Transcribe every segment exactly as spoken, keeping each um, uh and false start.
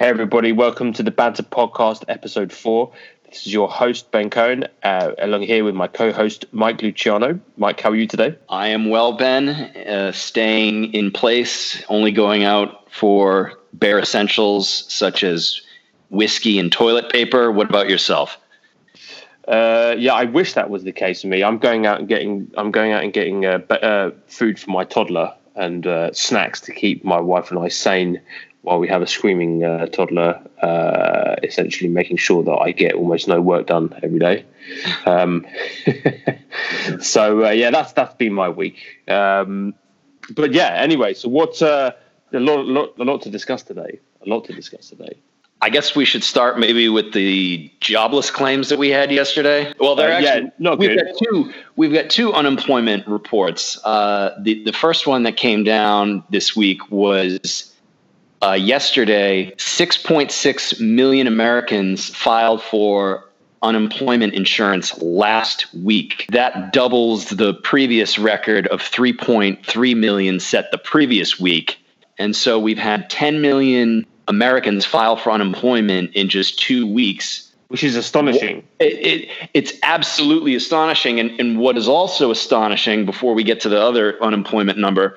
Hey everybody, welcome to the Banter Podcast, episode four. This is your host, Ben Cohn, uh, along here with my co-host, Mike Luciano. Mike, how are you today? I am well, Ben, uh, staying in place, only going out for bare essentials such as whiskey and toilet paper. What about yourself? Uh, yeah, I wish that was the case for me. I'm going out and getting, I'm going out and getting uh, be- uh, food for my toddler and uh, snacks to keep my wife and I sane while we have a screaming uh, toddler, uh, essentially making sure that I get almost no work done every day. Um, so, uh, yeah, that's that's been my week. Um, but, yeah, anyway, so what uh, a lot, lot, a lot to discuss today, a lot to discuss today. I guess we should start maybe with the jobless claims that we had yesterday. Well, they're uh, actually yeah, not we've good. got two. We've got two unemployment reports. Uh, the the first one that came down this week was uh, yesterday. six point six million Americans filed for unemployment insurance last week. That doubles the previous record of three point three million set the previous week, and so we've had ten million. Americans file for unemployment in just two weeks. Which is astonishing. It, it, it's absolutely astonishing. And, and what is also astonishing, before we get to the other unemployment number,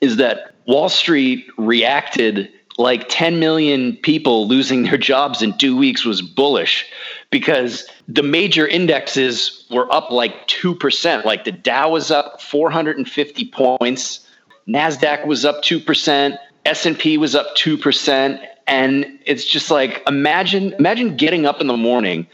is that Wall Street reacted like ten million people losing their jobs in two weeks was bullish, because the major indexes were up like two percent. Like the Dow was up four hundred fifty points. NASDAQ was up two percent. S and P was up two percent, and it's just like, imagine imagine getting up in the morning,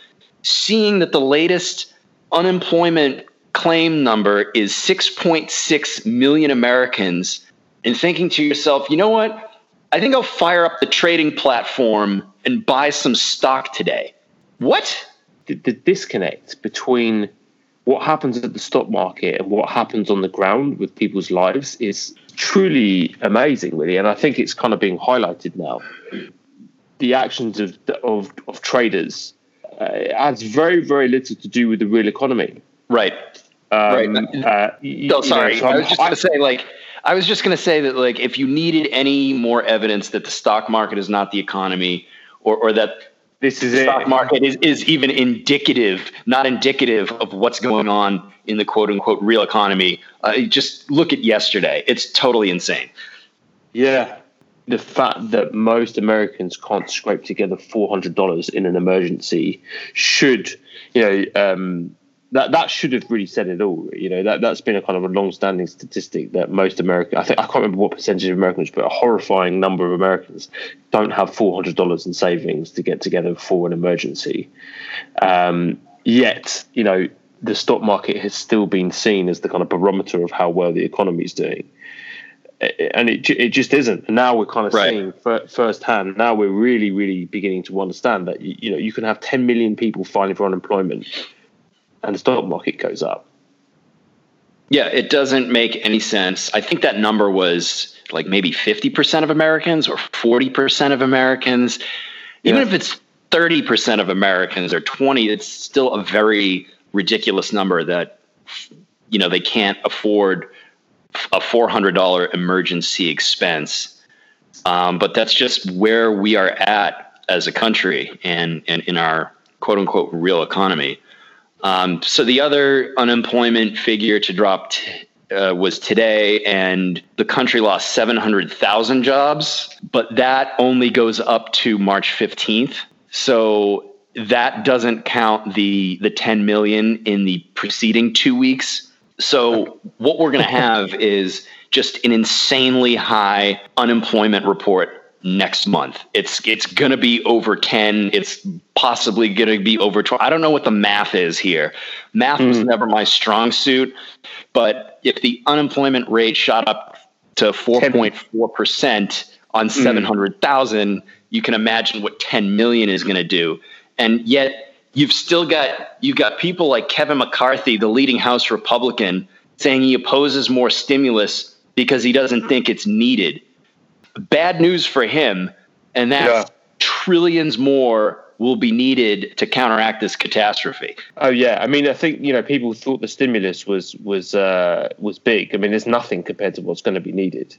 seeing that the latest unemployment claim number is six point six million Americans, and thinking to yourself, you know what? I think I'll fire up the trading platform and buy some stock today. What? The, the disconnect between what happens at the stock market and what happens on the ground with people's lives is truly amazing, really, and I think it's kind of being highlighted now. The actions of of, of traders uh, has very, very little to do with the real economy, right? Um, right. Uh, no, sorry, you know, so I was just going to say, like, I was just going to say that, like, if you needed any more evidence that the stock market is not the economy, or or that this is the stock market is is even indicative, not indicative of what's going on in the quote unquote real economy. Uh, just look at yesterday. It's totally insane. Yeah. The fact that most Americans can't scrape together four hundred dollars in an emergency should, you know, um, that, that should have really said it all. You know, that, that's been a kind of a long-standing statistic that most Americans, I think, I can't remember what percentage of Americans, but a horrifying number of Americans don't have four hundred dollars in savings to get together for an emergency. Um, yet, you know, the stock market has still been seen as the kind of barometer of how well the economy is doing. And it it just isn't. Now we're kind of right. seeing fir- firsthand. Now we're really, really beginning to understand that, you, you know, you can have ten million people filing for unemployment and the stock market goes up. Yeah, it doesn't make any sense. I think that number was like maybe fifty percent of Americans or forty percent of Americans. Even yeah. if it's thirty percent of Americans or twenty, it's still a very ridiculous number that, you know, they can't afford a four hundred dollars emergency expense. Um, but that's just where we are at as a country and, and in our quote unquote real economy. Um, so the other unemployment figure to drop t- uh, was today, and the country lost seven hundred thousand jobs, but that only goes up to March fifteenth. So that doesn't count the the ten million in the preceding two weeks. So what we're going to have is just an insanely high unemployment report next month. It's it's going to be over ten. It's possibly going to be over twelve. I don't know what the math is here. Math mm. was never my strong suit. But if the unemployment rate shot up to four point four percent on mm. seven hundred thousand, you can imagine what ten million is going to do. And yet you've still got you've got people like Kevin McCarthy, the leading House Republican, saying he opposes more stimulus because he doesn't think it's needed. Bad news for him. And that's yeah. trillions more will be needed to counteract this catastrophe. Oh, yeah. I mean, I think, you know, people thought the stimulus was was uh, was big. I mean, there's nothing compared to what's going to be needed.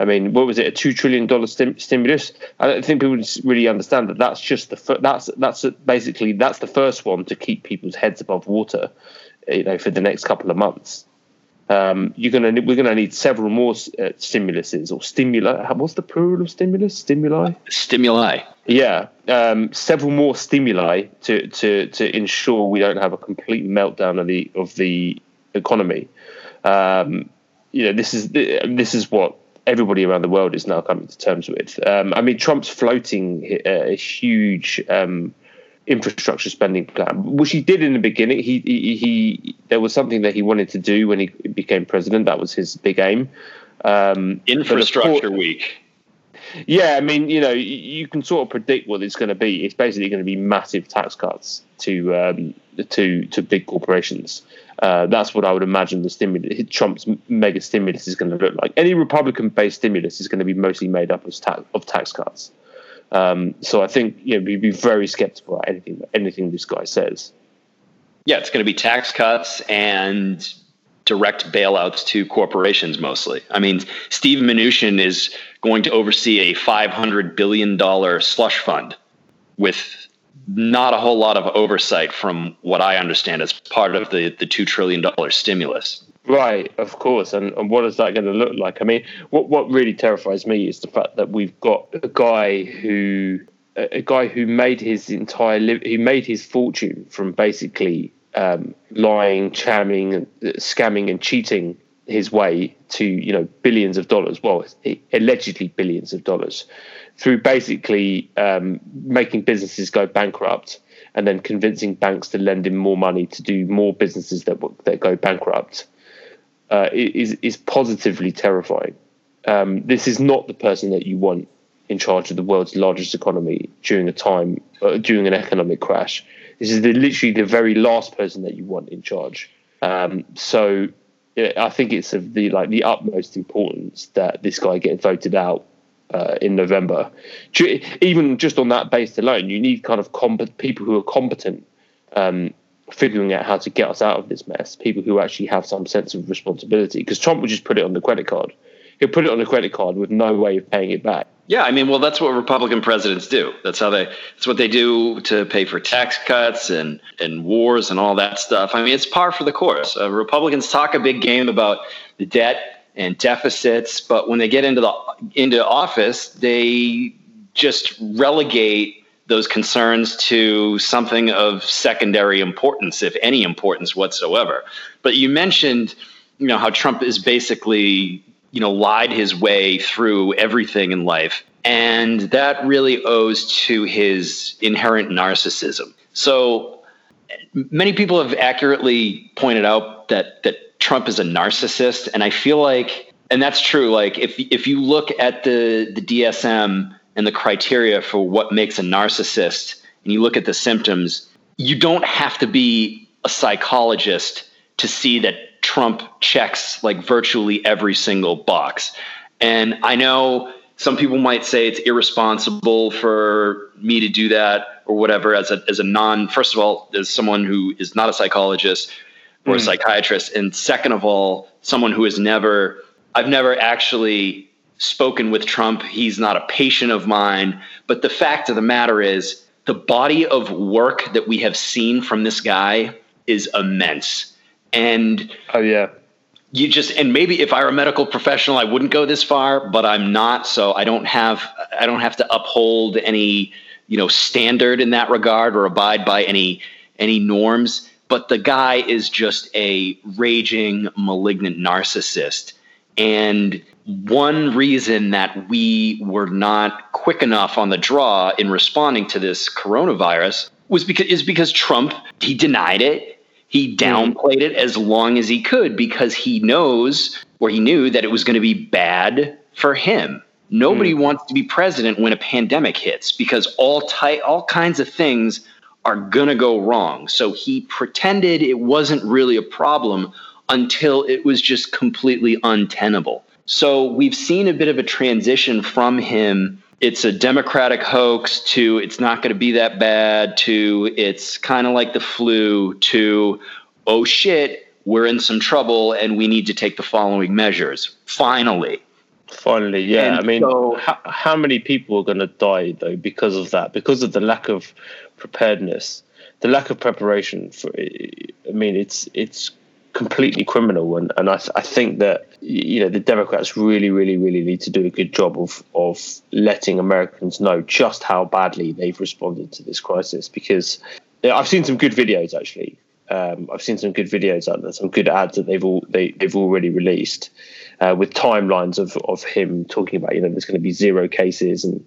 I mean, what was it, a two trillion dollar stim- stimulus? I don't think people really understand that. That's just the fir- that's that's basically that's the first one to keep people's heads above water, you know, for the next couple of months. Um, you're gonna we're gonna need several more uh, stimuluses or stimuli. What's the plural of stimulus? Stimuli. Stimuli. Yeah, um, several more stimuli to to to ensure we don't have a complete meltdown of the of the economy. Um, you know, this is this is what everybody around the world is now coming to terms with. Um, I mean, Trump's floating a huge um, infrastructure spending plan, which he did in the beginning. He, he he there was something that he wanted to do when he became president. That was his big aim. Um, infrastructure course, week. Yeah, I mean, you know, you can sort of predict what it's going to be. It's basically going to be massive tax cuts to um, to to big corporations. Uh, that's what I would imagine the stimulus, Trump's mega stimulus, is going to look like. Any Republican-based stimulus is going to be mostly made up of tax, of tax cuts. Um, so I think, you know, we'd be very skeptical about anything anything this guy says. Yeah, it's going to be tax cuts and direct bailouts to corporations mostly. I mean, Steve Mnuchin is going to oversee a five hundred billion dollars slush fund with not a whole lot of oversight, from what I understand, as part of the, the two trillion dollars stimulus. Right, of course. And, and what is that going to look like? I mean, what what really terrifies me is the fact that we've got a guy who a guy who made his entire li- who made his fortune from basically um, lying, chamming, and, uh, scamming, and cheating his way to, you know, billions of dollars. Well, allegedly billions of dollars, through basically um, making businesses go bankrupt and then convincing banks to lend him more money to do more businesses that that go bankrupt, uh, is is positively terrifying. Um, this is not the person that you want in charge of the world's largest economy during a time uh, during an economic crash. This is the, literally the very last person that you want in charge. Um, so I think it's of the like the utmost importance that this guy gets voted out Uh, in November. Even just on that base alone, you need kind of comp- people who are competent um, figuring out how to get us out of this mess, people who actually have some sense of responsibility, because Trump would just put it on the credit card. He'll put it on the credit card with no way of paying it back. Yeah, I mean, well, that's what Republican presidents do. That's how they. That's what they do to pay for tax cuts and, and wars and all that stuff. I mean, it's par for the course. Uh, Republicans talk a big game about the debt and deficits, but when they get into the into office, they just relegate those concerns to something of secondary importance, if any importance whatsoever. But you mentioned, you know, how Trump is basically, you know, lied his way through everything in life, and that really owes to his inherent narcissism. So many people have accurately pointed out that that Trump is a narcissist, and I feel like, and that's true. Like if if you look at the, the D S M and the criteria for what makes a narcissist, and you look at the symptoms, you don't have to be a psychologist to see that Trump checks like virtually every single box. And I know some people might say it's irresponsible for me to do that or whatever, as a as a non, first of all, as someone who is not a psychologist or a psychiatrist, and second of all, someone who has never, I've never actually spoken with Trump. He's not a patient of mine. But the fact of the matter is, the body of work that we have seen from this guy is immense. And oh yeah, you just, and maybe if I were a medical professional, I wouldn't go this far, but I'm not, so I don't have, I don't have to uphold any, you know, standard in that regard or abide by any any norms. But the guy is just a raging, malignant narcissist. And one reason that we were not quick enough on the draw in responding to this coronavirus was because is because Trump, he denied it. He downplayed it as long as he could because he knows, or he knew, that it was going to be bad for him. Nobody mm. wants to be president when a pandemic hits, because all ty- all kinds of things are going to go wrong. So he pretended it wasn't really a problem until it was just completely untenable. So we've seen a bit of a transition from him. It's a Democratic hoax, to it's not going to be that bad, to it's kind of like the flu, to, oh shit, we're in some trouble and we need to take the following measures. Finally. Finally, yeah. And I mean, so, how, how many people are going to die, though, because of that, because of the lack of preparedness, the lack of preparation for it? I mean, it's it's completely criminal. And, and I, th- I think that, you know, the Democrats really, really, really need to do a good job of, of letting Americans know just how badly they've responded to this crisis, because I've seen some good videos, actually. Um, I've seen some good videos out there, some good ads that they've all they, they've already released, uh, with timelines of, of him talking about, you know, there's going to be zero cases and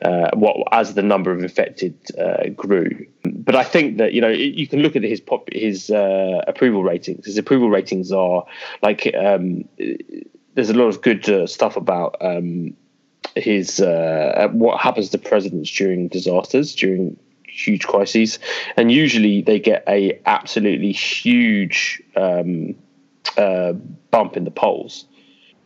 uh, what as the number of infected uh, grew. But I think that, you know, you can look at his pop, his uh, approval ratings. His approval ratings are like um, there's a lot of good uh, stuff about um, his uh, what happens to presidents during disasters, during huge crises, and usually they get a absolutely huge um uh bump in the polls,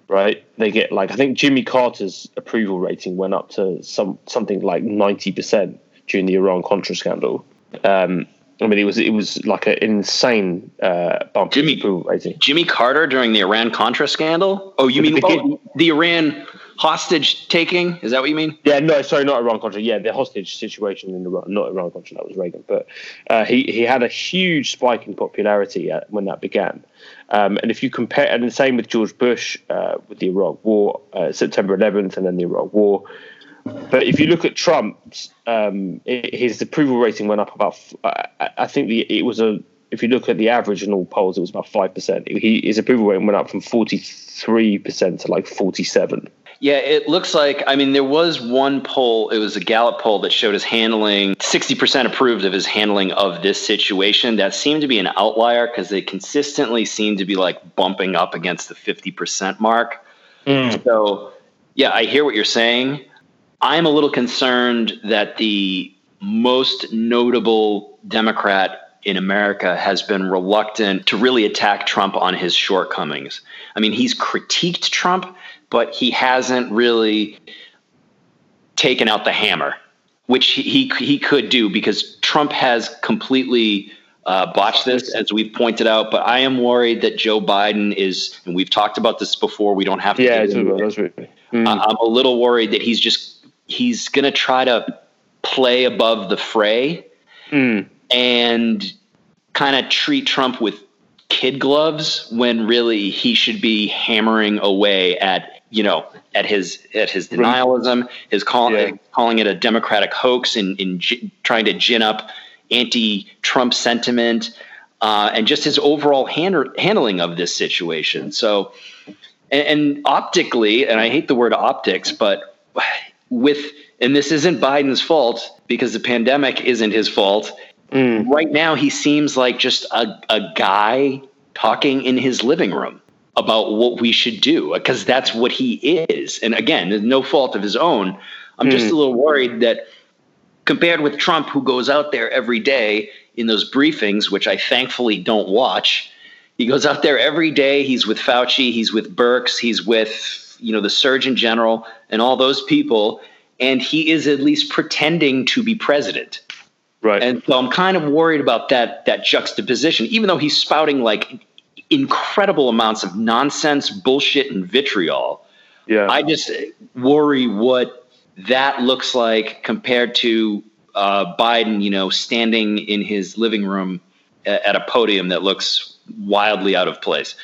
right? They get like, I think Jimmy Carter's approval rating went up to some something like ninety percent during the Iran Contra scandal. um I mean, it was it was like an insane uh, bump. Jimmy, in approval rating. Jimmy Carter during the Iran Contra scandal. Oh, you At mean the, oh, the Iran hostage taking? Is that what you mean? Yeah, no, sorry, not Iran Contra. Yeah, the hostage situation in Iran, not Iran Contra. That was Reagan, but uh, he he had a huge spike in popularity when that began. Um, and if you compare, and the same with George Bush uh, with the Iraq War, uh, September eleventh, and then the Iraq War. But if you look at Trump's, um, his approval rating went up about, I think the, it was a, if you look at the average in all polls, it was about five percent. He, his approval rating went up from forty-three percent to like forty-seven. Yeah, it looks like, I mean, there was one poll, it was a Gallup poll that showed his handling, sixty percent approved of his handling of this situation. That seemed to be an outlier because they consistently seemed to be like bumping up against the fifty percent mark. Mm. So yeah, I hear what you're saying. I'm a little concerned that the most notable Democrat in America has been reluctant to really attack Trump on his shortcomings. I mean, he's critiqued Trump, but he hasn't really taken out the hammer, which he he could do because Trump has completely uh, botched this, as we've pointed out. But I am worried that Joe Biden is, and we've talked about this before, we don't have to. Yeah, that's right. Mm. Uh, I'm a little worried that he's just, he's going to try to play above the fray mm. and kind of treat Trump with kid gloves when really he should be hammering away at, you know, at his, at his denialism, his call, yeah. calling it a Democratic hoax and, and g- trying to gin up anti-Trump sentiment uh, and just his overall hand- handling of this situation. So, and, and optically, and I hate the word optics, but with, and this isn't Biden's fault because the pandemic isn't his fault. Mm. Right now, he seems like just a, a guy talking in his living room about what we should do, because that's what he is. And again, there's no fault of his own. I'm mm. just a little worried that compared with Trump, who goes out there every day in those briefings, which I thankfully don't watch, he goes out there every day. He's with Fauci. He's with Birx. He's with, you know, the Surgeon General and all those people, and he is at least pretending to be president. Right. And so I'm kind of worried about that that juxtaposition, even though he's spouting like incredible amounts of nonsense, bullshit, and vitriol. Yeah. I just worry what that looks like compared to uh, Biden, you know, standing in his living room at a podium that looks wildly out of place.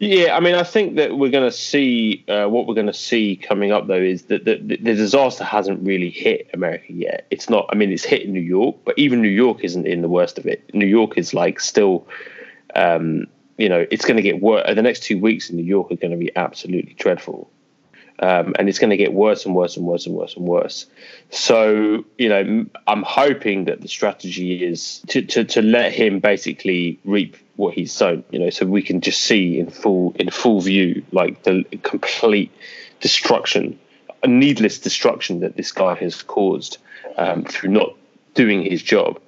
Yeah, I mean, I think that we're going to see uh, what we're going to see coming up, though, is that the, the disaster hasn't really hit America yet. It's not. I mean, it's hit New York, but even New York isn't in the worst of it. New York is like still, um, you know, it's going to get worse. The next two weeks in New York are going to be absolutely dreadful. Um, and it's going to get worse and worse and worse and worse and worse. So, you know, I'm hoping that the strategy is to, to, to let him basically reap what he's sown, you know, so we can just see in full in full view, like the complete destruction, a needless destruction that this guy has caused um, through not doing his job,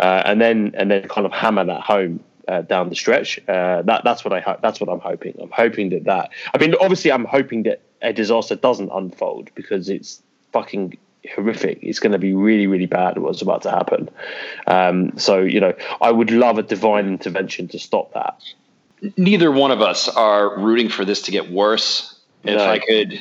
uh, and then and then kind of hammer that home. Uh, down the stretch, uh, that that's what I ho- that's what I'm hoping. I'm hoping that that. I mean, obviously, I'm hoping that a disaster doesn't unfold because it's fucking horrific. It's going to be really, really bad what's about to happen. Um, so, you know, I would love a divine intervention to stop that. Neither one of us are rooting for this to get worse. If nice. I could,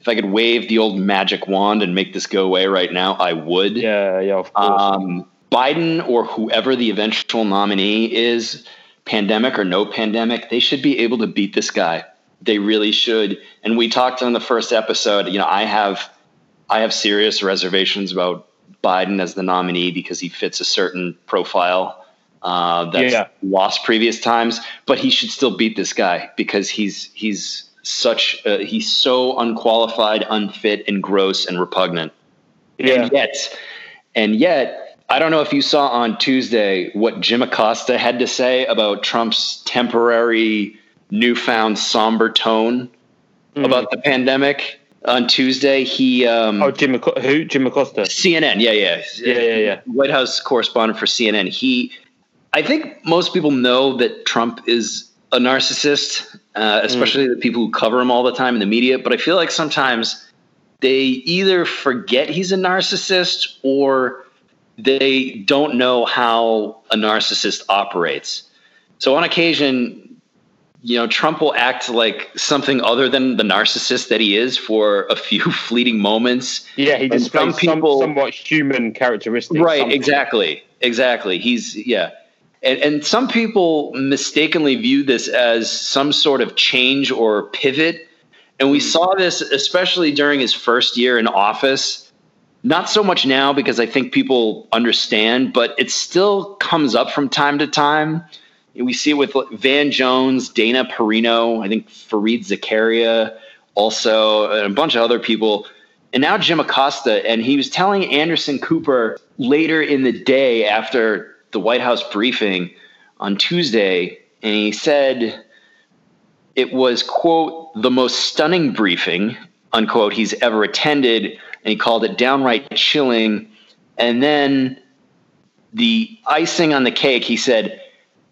if I could wave the old magic wand and make this go away right now, I would. Yeah, yeah, of course. Um, Biden or whoever the eventual nominee is, pandemic or no pandemic, they should be able to beat this guy. They really should. And we talked on the first episode, you know, I have, I have serious reservations about Biden as the nominee because he fits a certain profile uh, that's yeah, yeah. lost previous times, but he should still beat this guy because he's, he's such a, he's so unqualified, unfit, and gross and repugnant. Yeah. And yet, and yet, I don't know if you saw on Tuesday what Jim Acosta had to say about Trump's temporary newfound somber tone mm. about the pandemic. On Tuesday, he um, oh Jim who Jim Acosta, C N N, yeah, yeah, yeah, yeah, yeah, White House correspondent for C N N. He, I think most people know that Trump is a narcissist, uh, especially mm. the people who cover him all the time in the media. But I feel like sometimes they either forget he's a narcissist or they don't know how a narcissist operates. So on occasion, you know, Trump will act like something other than the narcissist that he is for a few fleeting moments. Yeah, he displays some people, some somewhat human characteristics. Right, something. exactly, exactly. He's, yeah. And, and some people mistakenly view this as some sort of change or pivot. And we mm. saw this especially during his first year in office. Not so much now because I think people understand, but it still comes up from time to time. We see it with Van Jones, Dana Perino, I think Fareed Zakaria, also and a bunch of other people. And now Jim Acosta, and he was telling Anderson Cooper later in the day after the White House briefing on Tuesday, and he said it was, quote, the most stunning briefing, unquote, he's ever attended, and he called it downright chilling. And then the icing on the cake, he said,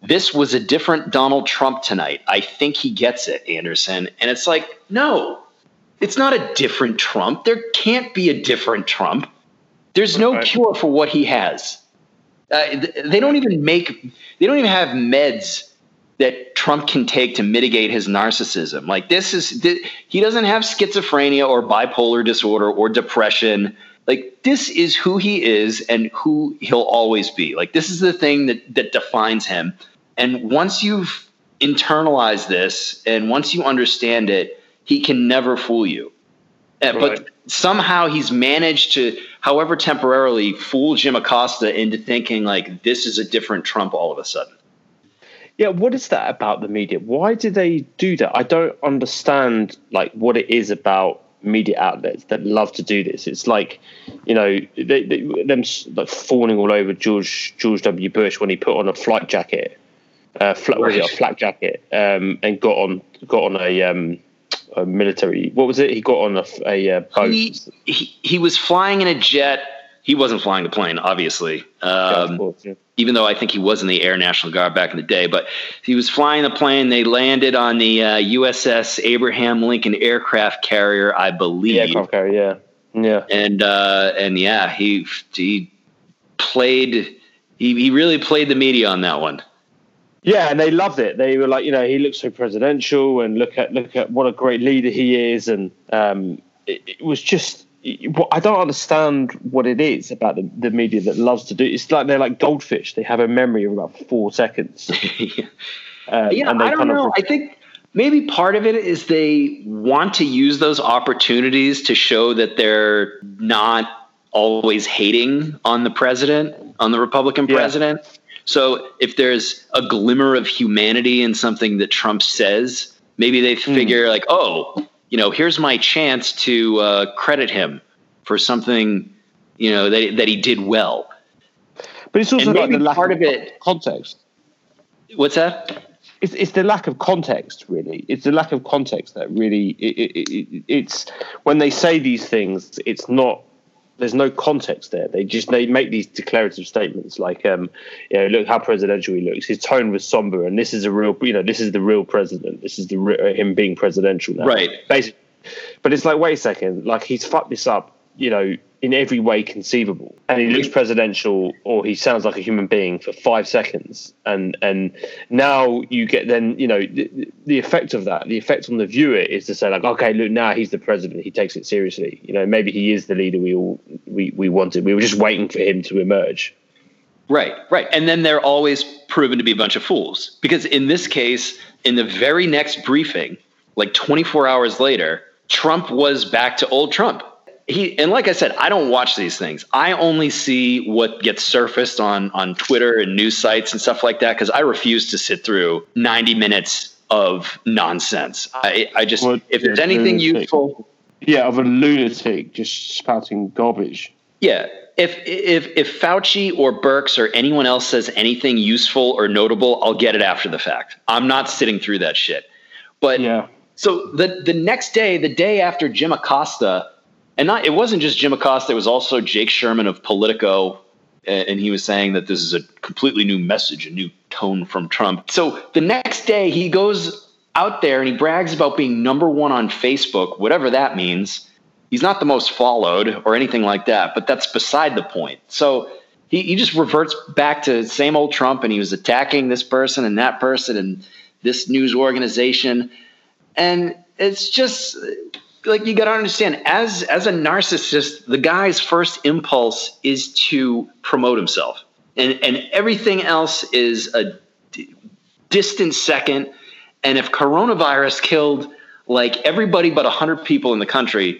this was a different Donald Trump tonight. I think he gets it, Anderson. And it's like, no, it's not a different Trump. There can't be a different Trump. There's no right. cure for what he has. Uh, they don't even make, they don't even have meds that Trump can take to mitigate his narcissism. Like this is, th- he doesn't have schizophrenia or bipolar disorder or depression. Like this is who he is and who he'll always be. Like this is the thing that, that defines him. And once you've internalized this and once you understand it, he can never fool you. Right. But somehow he's managed to, however temporarily, fool Jim Acosta into thinking like this is a different Trump all of a sudden. Yeah, what is that about the media? Why do they do that? I don't understand like what it is about media outlets that love to do this. It's like, you know, they, they, them like fawning all over George George W. Bush when he put on a flight jacket, uh, flat, right. was it, a flak jacket, um, and got on got on a, um, a military. What was it? He got on a, a uh, boat. He, he he was flying in a jet. He wasn't flying the plane, obviously. Um, yeah, of course, yeah. Even though I think he was in the Air National Guard back in the day, but he was flying the plane. They landed on the uh, U S S Abraham Lincoln aircraft carrier, I believe. Yeah, aircraft carrier, yeah, yeah. And uh, and yeah, he he played. He, he really played the media on that one. Yeah, and they loved it. They were like, you know, he looks so presidential, and look at look at what a great leader he is, and um, it, it was just. I don't understand what it is about the, the media that loves to do. It's like they're like goldfish; they have a memory of about four seconds. yeah, um, yeah I don't know. Of... I think maybe part of it is they want to use those opportunities to show that they're not always hating on the president, on the Republican yeah. president. So if there's a glimmer of humanity in something that Trump says, maybe they figure mm. like, oh. You know, here's my chance to uh, credit him for something, you know, that that he did well. But it's also like the lack part of it, context. What's that? It's it's the lack of context, really. It's the lack of context that really it, it, it, it's when they say these things, it's not. There's no context there. They just they make these declarative statements like, um, you know, look how presidential he looks. His tone was somber, and this is a real, you know, this is the real president. This is the re- him being presidential now, right? Basically. But it's like, wait a second, like he's fucked this up you know, in every way conceivable. And he looks presidential, or he sounds like a human being for five seconds. And and now you get then, you know, the, the effect of that, the effect on the viewer is to say, like, okay, look, now he's the president. He takes it seriously. You know, maybe he is the leader we all we, we wanted. We were just waiting for him to emerge. Right, right. And then they're always proven to be a bunch of fools. Because in this case, in the very next briefing, like twenty-four hours later, Trump was back to old Trump. He, and like I said, I don't watch these things. I only see what gets surfaced on, on Twitter and news sites and stuff like that, because I refuse to sit through ninety minutes of nonsense. I, I just, well, if there's anything lunatic. useful. Yeah, of a lunatic just spouting garbage. Yeah. If if if Fauci or Birx or anyone else says anything useful or notable, I'll get it after the fact. I'm not sitting through that shit. But yeah. So the, the next day, the day after Jim Acosta, and not, it wasn't just Jim Acosta, it was also Jake Sherman of Politico, and he was saying that this is a completely new message, a new tone from Trump. So the next day he goes out there and he brags about being number one on Facebook, whatever that means. He's not the most followed or anything like that, but that's beside the point. So he, he just reverts back to same old Trump, and he was attacking this person and that person and this news organization. And it's just like, you got to understand, as as a narcissist, the guy's first impulse is to promote himself, and and everything else is a d- distant second. And if coronavirus killed like everybody but one hundred people in the country,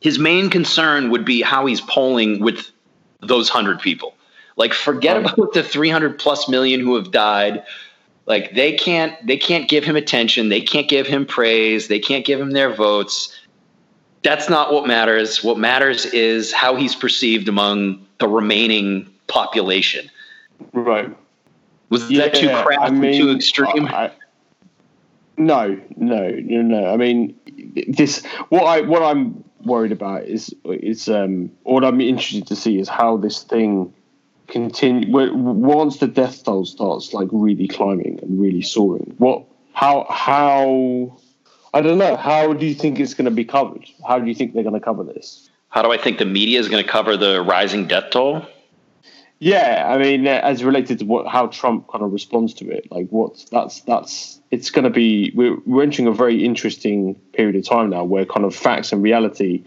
his main concern would be how he's polling with those one hundred people. Like, forget right. about the three hundred plus million who have died. Like, they can't they can't give him attention. They can't give him praise. They can't give him their votes. That's not what matters. What matters is how he's perceived among the remaining population. Right. Was yeah, that too crap I mean, and too extreme? I, I, no, no, no, no. I mean, this what I what I'm worried about is is um, what I'm interested to see is how this thing continue once the death toll starts like really climbing and really soaring. What? How? How? I don't know. How do you think it's going to be covered? How do you think they're going to cover this? How do I think the media is going to cover the rising death toll? Yeah, I mean, as related to what how Trump kind of responds to it, like what's that's that's it's going to be. We're, we're entering a very interesting period of time now, where kind of facts and reality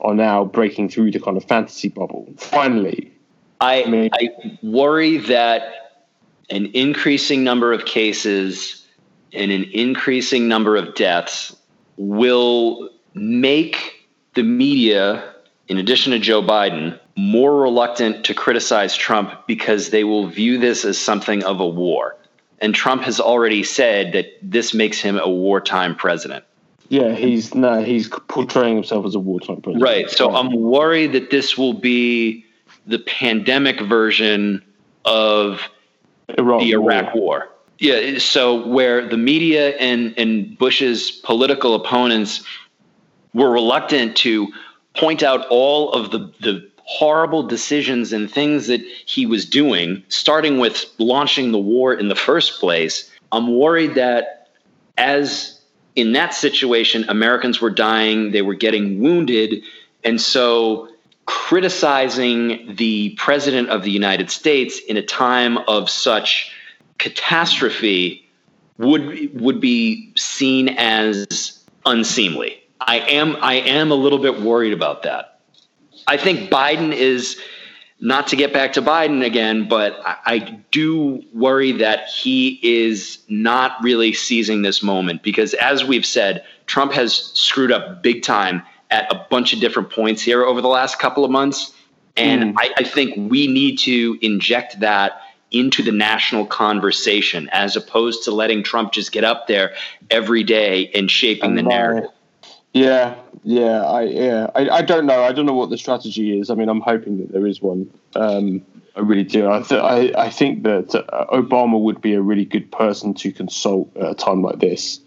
are now breaking through the kind of fantasy bubble. Finally. I, I, mean, I worry that an increasing number of cases and an increasing number of deaths will make the media, in addition to Joe Biden, more reluctant to criticize Trump, because they will view this as something of a war. And Trump has already said that this makes him a wartime president. Yeah, he's no, he's portraying himself as a wartime president. Right. So I'm worried that this will be the pandemic version of Iraq the Iraq War. War. Yeah, so where the media and, and Bush's political opponents were reluctant to point out all of the, the horrible decisions and things that he was doing, starting with launching the war in the first place, I'm worried that as in that situation, Americans were dying, they were getting wounded, and so criticizing the president of the United States in a time of such catastrophe would would be seen as unseemly. I am I am a little bit worried about that. I think Biden is, not to get back to Biden again, but I, I do worry that he is not really seizing this moment, because as we've said, Trump has screwed up big time at a bunch of different points here over the last couple of months. And mm. I, I think we need to inject that into the national conversation, as opposed to letting Trump just get up there every day and shaping and the narrative. Yeah. Yeah. I, yeah. I, I don't know. I don't know what the strategy is. I mean, I'm hoping that there is one. Um, I really do. I, th- I, I think that uh, Obama would be a really good person to consult at a time like this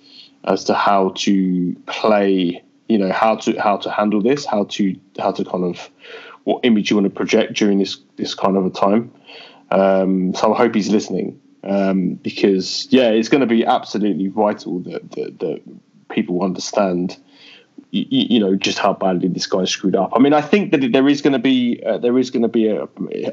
as to how to play, you know, how to how to handle this, how to how to kind of what image you want to project during this this kind of a time. Um, so I hope he's listening, um, because, yeah, it's going to be absolutely vital that, that, that people understand you, you know, just how badly this guy screwed up. I mean, I think that there is going to be uh, there is going to be a,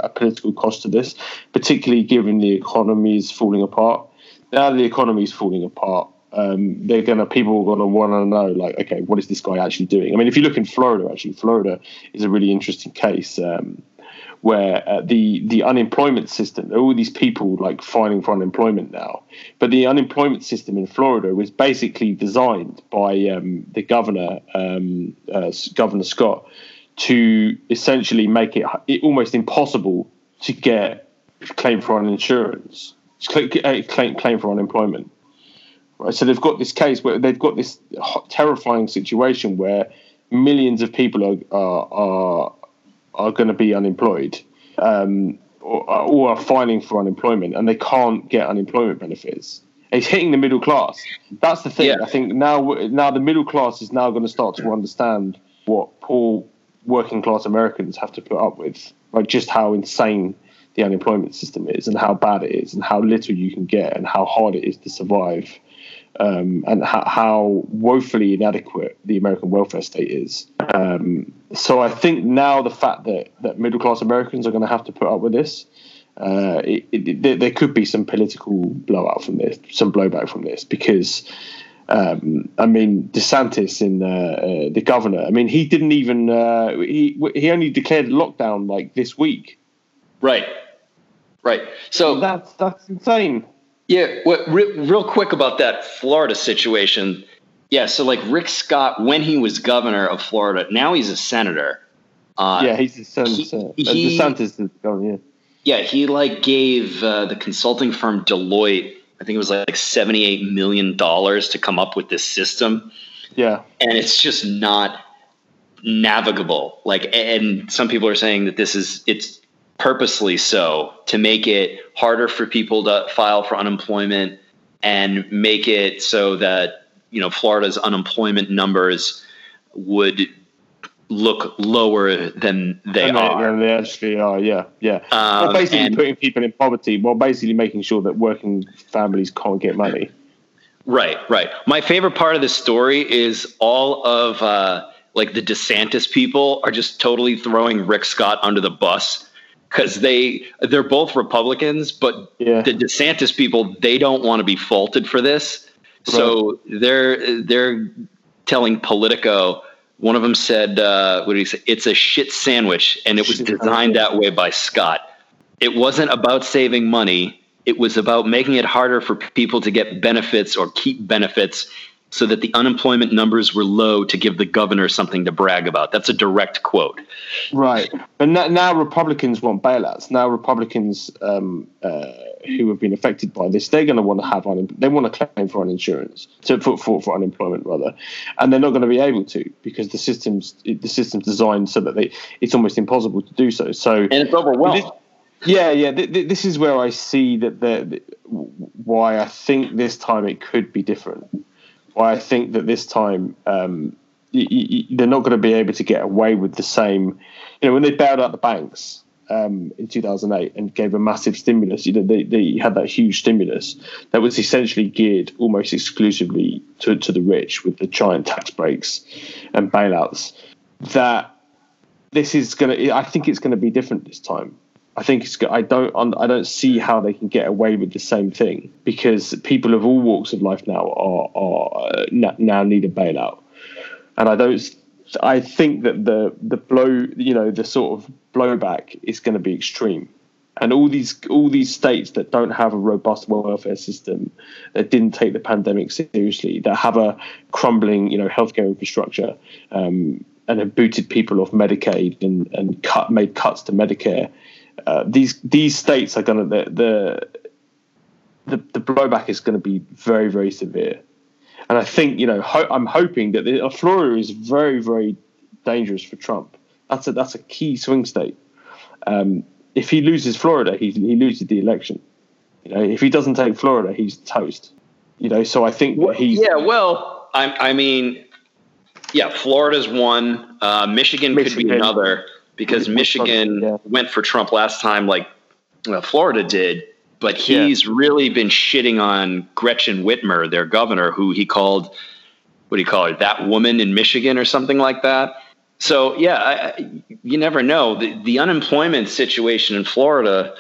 a political cost to this, particularly given the economy is falling apart. Now the economy is falling apart. Um, they're gonna people are gonna want to know, like, okay, what is this guy actually doing? I mean, if you look in Florida, actually, Florida is a really interesting case um, where uh, the the unemployment system. There are all these people like filing for unemployment now, but the unemployment system in Florida was basically designed by um, the governor, um, uh, Governor Scott, to essentially make it, it almost impossible to get claim for uninsurance, claim claim for unemployment. Right, so they've got this case where they've got this terrifying situation where millions of people are are are, are going to be unemployed, um, or, or are filing for unemployment, and they can't get unemployment benefits. It's hitting the middle class. That's the thing. Yeah. I think now now the middle class is now going to start to understand what poor working class Americans have to put up with, like just how insane the unemployment system is, and how bad it is, and how little you can get, and how hard it is to survive. Um, and ha- how woefully inadequate the American welfare state is. Um, so I think now the fact that, that middle-class Americans are going to have to put up with this, uh, it, it, there could be some political blowout from this, some blowback from this, because, um, I mean, DeSantis, in uh, uh, the governor, I mean, he didn't even, uh, he, he only declared lockdown like this week. Right, right. So, so that's, that's insane. Yeah, what, re- real quick about that Florida situation. Yeah, so like Rick Scott, when he was governor of Florida, now he's a senator. Uh, yeah, he's a senator. He, he, DeSantis is governor. Yeah, he like gave uh, the consulting firm Deloitte, I think it was like seventy-eight million dollars to come up with this system. Yeah. And it's just not navigable. Like, and some people are saying that this is, it's purposely so, to make it harder for people to file for unemployment, and make it so that, you know, Florida's unemployment numbers would look lower than they and are. Than they actually are, yeah, yeah. Um, well, basically and, putting people in poverty, while basically making sure that working families can't get money. Right, right. My favorite part of this story is all of uh, like the DeSantis people are just totally throwing Rick Scott under the bus. Because they, they're both Republicans, but yeah. the DeSantis people, they don't want to be faulted for this. Right. So they're they're telling Politico, one of them said, uh, what did he say? It's a shit sandwich, and it was designed that way by Scott. It wasn't about saving money. It was about making it harder for people to get benefits or keep benefits so that the unemployment numbers were low to give the governor something to brag about. That's a direct quote. Right. And now Republicans want bailouts. Now Republicans um, uh, who have been affected by this, they're going to want to have un- – they want to claim for uninsurance, to put forward for unemployment rather. And they're not going to be able to, because the system's the system's designed so that they, it's almost impossible to do so. So and it's overwhelmed. This, yeah, yeah. Th- th- this is where I see that the why I think this time it could be different. I think that this time um, y- y- they're not going to be able to get away with the same. You know, when they bailed out the banks um, in two thousand eight and gave a massive stimulus, you know, they, they had that huge stimulus that was essentially geared almost exclusively to, to the rich, with the giant tax breaks and bailouts. That this is going to, I think it's going to be different this time. I think it's. I don't. I don't see how they can get away with the same thing, because people of all walks of life now are, are now need a bailout, and I don't. I think that the the blow, you know, the sort of blowback is going to be extreme, and all these all these states that don't have a robust welfare system, that didn't take the pandemic seriously, that have a crumbling, you know, healthcare infrastructure, um, and have booted people off Medicaid and and cut made cuts to Medicare. Uh, these these states are going to the the the blowback is going to be very, very severe, and I think you know ho- I'm hoping that the, Florida is very, very dangerous for Trump. That's a that's a key swing state. Um, if he loses Florida, he he loses the election. You know, if he doesn't take Florida, he's toast. You know, so I think well, he's yeah. Well, I I mean, yeah, Florida's one. Uh, Michigan, Michigan could be another. Because Michigan yeah. went for Trump last time, like well, Florida did, but he's yeah. really been shitting on Gretchen Whitmer, their governor, who he called what do you call her? That woman in Michigan or something like that. So, yeah, I, you never know. The, the unemployment situation in Florida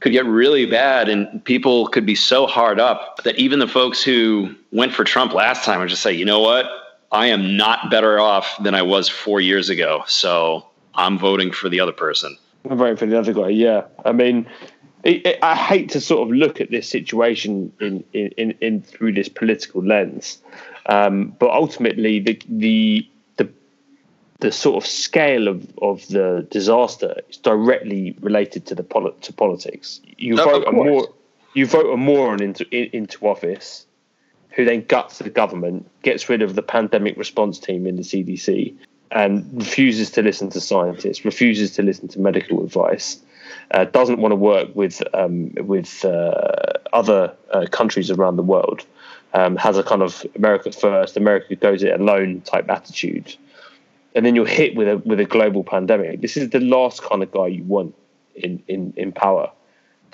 could get really bad, and people could be so hard up that even the folks who went for Trump last time would just say, you know what? I am not better off than I was four years ago. So I'm voting for the other person. I'm voting for the other guy. Yeah. I mean, it, it, I hate to sort of look at this situation in, in, in, in through this political lens. Um, but ultimately, the, the, the sort of scale of, of the disaster is directly related to the poli- to politics. You no, vote a more, you vote a moron into into office, who then guts the government, gets rid of the pandemic response team in the C D C, and refuses to listen to scientists, refuses to listen to medical advice, uh, doesn't want to work with um, with uh, other uh, countries around the world, um, has a kind of America first, America goes it alone type attitude. And then you're hit with a with a global pandemic. This is the last kind of guy you want in, in, in power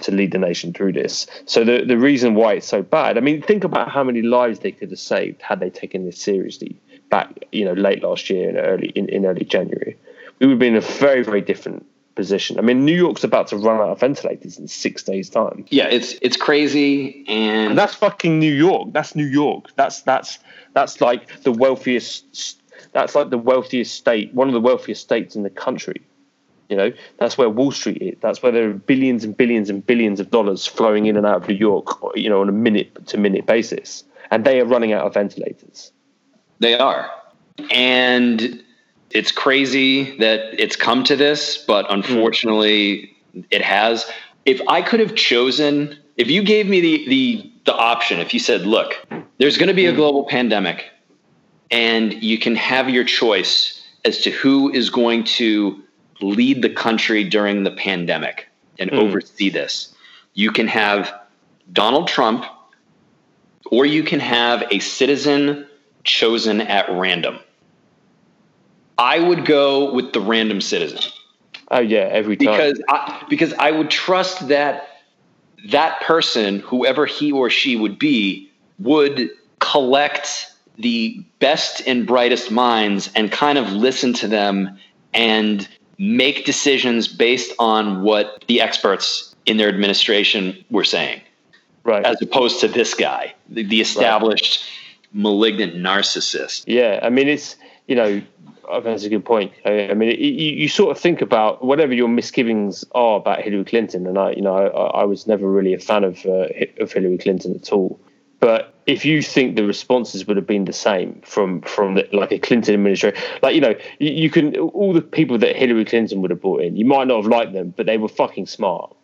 to lead the nation through this. So the, the reason why it's so bad, I mean, think about how many lives they could have saved had they taken this seriously back, you know, late last year and early in, in early January. We would be in a very, very different position. I mean, New York's about to run out of ventilators in six days' time. Yeah, it's it's crazy, and, and that's fucking New York. That's New York. That's that's that's like the wealthiest. That's like the wealthiest state, one of the wealthiest states in the country. You know, that's where Wall Street is. That's where there are billions and billions and billions of dollars flowing in and out of New York, you know, on a minute-to-minute basis. And they are running out of ventilators. They are. And it's crazy that it's come to this, but unfortunately mm. it has. If I could have chosen, if you gave me the, the, the option, if you said, look, there's going to be a global pandemic, and you can have your choice as to who is going to lead the country during the pandemic and mm. oversee this. You can have Donald Trump, or you can have a citizen chosen at random. I would go with the random citizen. Oh, yeah, every time. Because I, because I would trust that that person, whoever he or she would be, would collect the best and brightest minds and kind of listen to them and make decisions based on what the experts in their administration were saying. Right. As opposed to this guy, the, the established right. malignant narcissist. Yeah. I mean, it's, you know, I think that's a good point. I, I mean, it, you, you sort of think about whatever your misgivings are about Hillary Clinton. And I, you know, I, I was never really a fan of, uh, of Hillary Clinton at all. But if you think the responses would have been the same from from the, like a Clinton administration, like, you know, you, you can all the people that Hillary Clinton would have brought in, you might not have liked them, but they were fucking smart,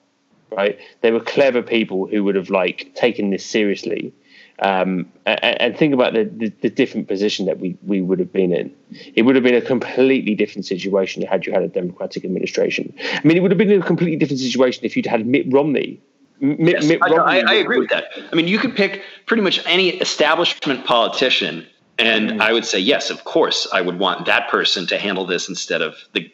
right? They were clever people who would have like taken this seriously. Um, and, and think about the, the, the different position that we, we would have been in. It would have been a completely different situation had you had a Democratic administration. I mean, it would have been a completely different situation if you'd had Mitt Romney. Mitt, yes, Mitt Romney, I, I agree with that. I mean, you could pick pretty much any establishment politician, and mm. I would say, yes, of course, I would want that person to handle this instead of the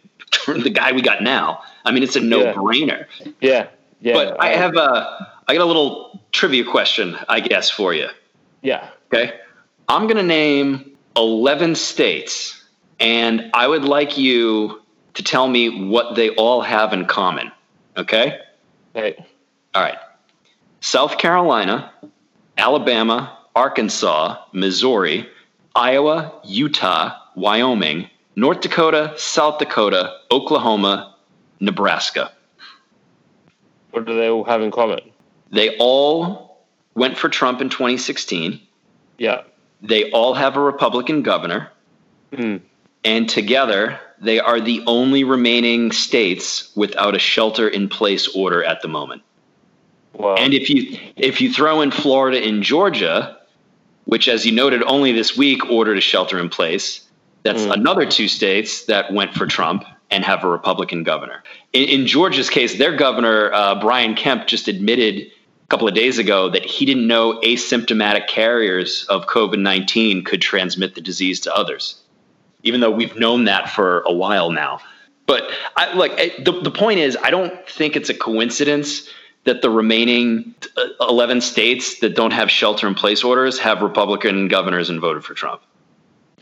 the guy we got now. I mean, it's a no-brainer. Yeah, yeah. But I, I have a, I got a little trivia question, I guess, for you. Yeah. Okay. I'm going to name eleven states, and I would like you to tell me what they all have in common. Okay? Right. All right. South Carolina, Alabama, Arkansas, Missouri, Iowa, Utah, Wyoming, North Dakota, South Dakota, Oklahoma, Nebraska. What do they all have in common? They all went for Trump in twenty sixteen. Yeah. They all have a Republican governor. Mm. And together, they are the only remaining states without a shelter-in-place order at the moment. Wow. And if you if you throw in Florida and Georgia, which, as you noted, only this week ordered a shelter in place, that's mm. another two states that went for Trump and have a Republican governor. In, in Georgia's case, their governor, uh, Brian Kemp, just admitted a couple of days ago that he didn't know asymptomatic carriers of COVID nineteen could transmit the disease to others, even though we've known that for a while now. But I, like the, the point is, I don't think it's a coincidence that the remaining eleven states that don't have shelter-in-place orders have Republican governors and voted for Trump.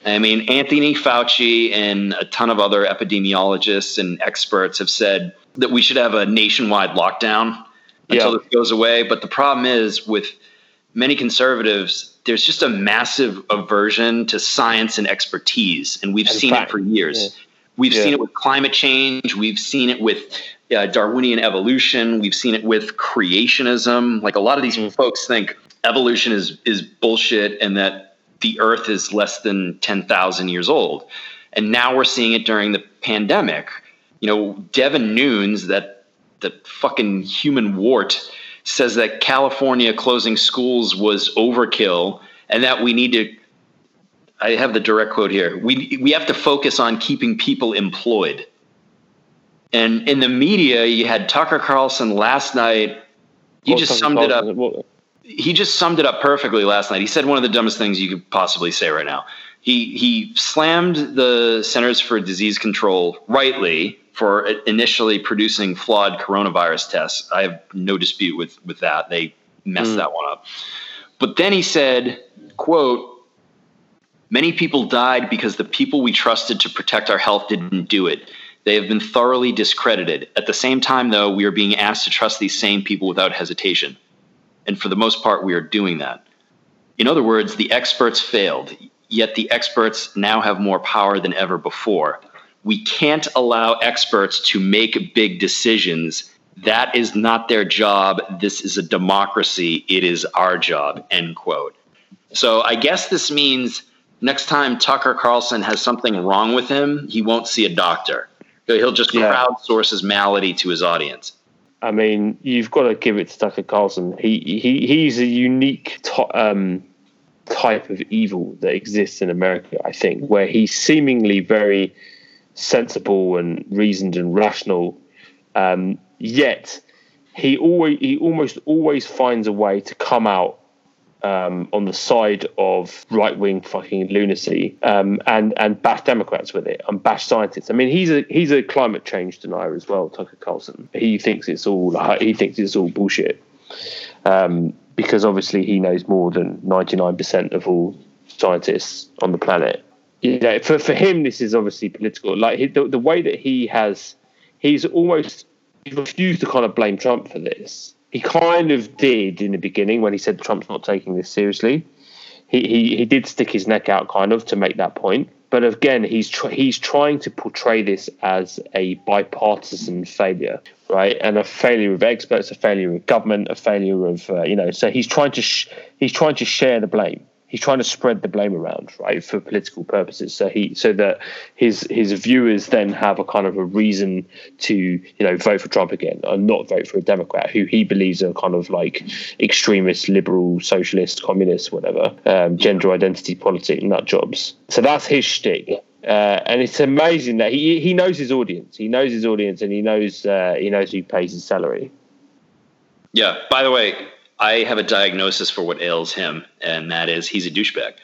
I mean, Anthony Fauci and a ton of other epidemiologists and experts have said that we should have a nationwide lockdown until yeah. this goes away. But the problem is with many conservatives, there's just a massive aversion to science and expertise. And we've and seen fact. it for years. Yeah. We've yeah. seen it with climate change. We've seen it with uh, Darwinian evolution. We've seen it with creationism. Like a lot of these mm. folks think evolution is, is bullshit and that the earth is less than ten thousand years old. And now we're seeing it during the pandemic. You know, Devin Nunes, that the fucking human wart, says that California closing schools was overkill and that we need to, I have the direct quote here, we we have to focus on keeping people employed. And in the media, you had Tucker Carlson last night. He well, just Tucker summed Carlson, it up. Well, he just summed it up perfectly last night. He said one of the dumbest things you could possibly say right now. He he slammed the Centers for Disease Control, rightly, for initially producing flawed coronavirus tests. I have no dispute with, with that. They messed mm. that one up. But then he said, quote, "Many people died because the people we trusted to protect our health didn't do it. They have been thoroughly discredited. At the same time, though, we are being asked to trust these same people without hesitation. And for the most part, we are doing that. In other words, the experts failed. Yet the experts now have more power than ever before. We can't allow experts to make big decisions. That is not their job. This is a democracy. It is our job," end quote. So I guess this means next time Tucker Carlson has something wrong with him, he won't see a doctor. He'll just yeah. crowdsource his malady to his audience. I mean, you've got to give it to Tucker Carlson. He he he's a unique to- um type of evil that exists in America, I think, where he's seemingly very sensible and reasoned and rational, um, yet he always he almost always finds a way to come out um, on the side of right-wing fucking lunacy um, and and bash Democrats with it and bash scientists. I mean, he's a he's a climate change denier as well, Tucker Carlson. He thinks it's all he thinks it's all bullshit. Um, because obviously he knows more than ninety-nine percent of all scientists on the planet. You know, for, for him, this is obviously political. Like he, the, the way that he has, he's almost he's refused to kind of blame Trump for this. He kind of did in the beginning when he said Trump's not taking this seriously. He he, he did stick his neck out kind of to make that point. But again, he's tr- he's trying to portray this as a bipartisan failure, right? And a failure of experts, a failure of government, a failure of uh, you know. So he's trying to sh- he's trying to share the blame. He's trying to spread the blame around, right, for political purposes. So he so that his his viewers then have a kind of a reason to you know vote for Trump again and not vote for a Democrat who he believes are kind of like extremist, liberal, socialist, communist, whatever, um, gender identity politics, nut jobs. So that's his shtick. Uh, and it's amazing that he he knows his audience. He knows his audience, and he knows uh, he knows who pays his salary. Yeah. By the way, I have a diagnosis for what ails him, and that is he's a douchebag.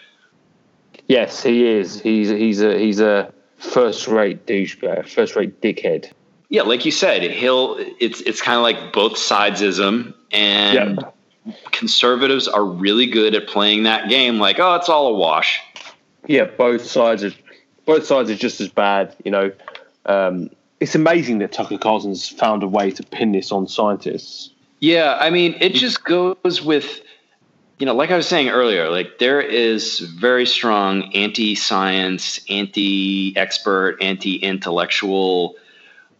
Yes, he is. He's he's a he's a first-rate douchebag, first-rate dickhead. Yeah, like you said, he'll. It's it's kind of like both sidesism, and yep. conservatives are really good at playing that game. Like, oh, it's all a wash. Yeah, both sides are both sides are just as bad. You know, um, it's amazing that Tucker Carlson's found a way to pin this on scientists. Yeah, I mean, it just goes with, you know, like I was saying earlier, like there is very strong anti-science, anti-expert, anti-intellectual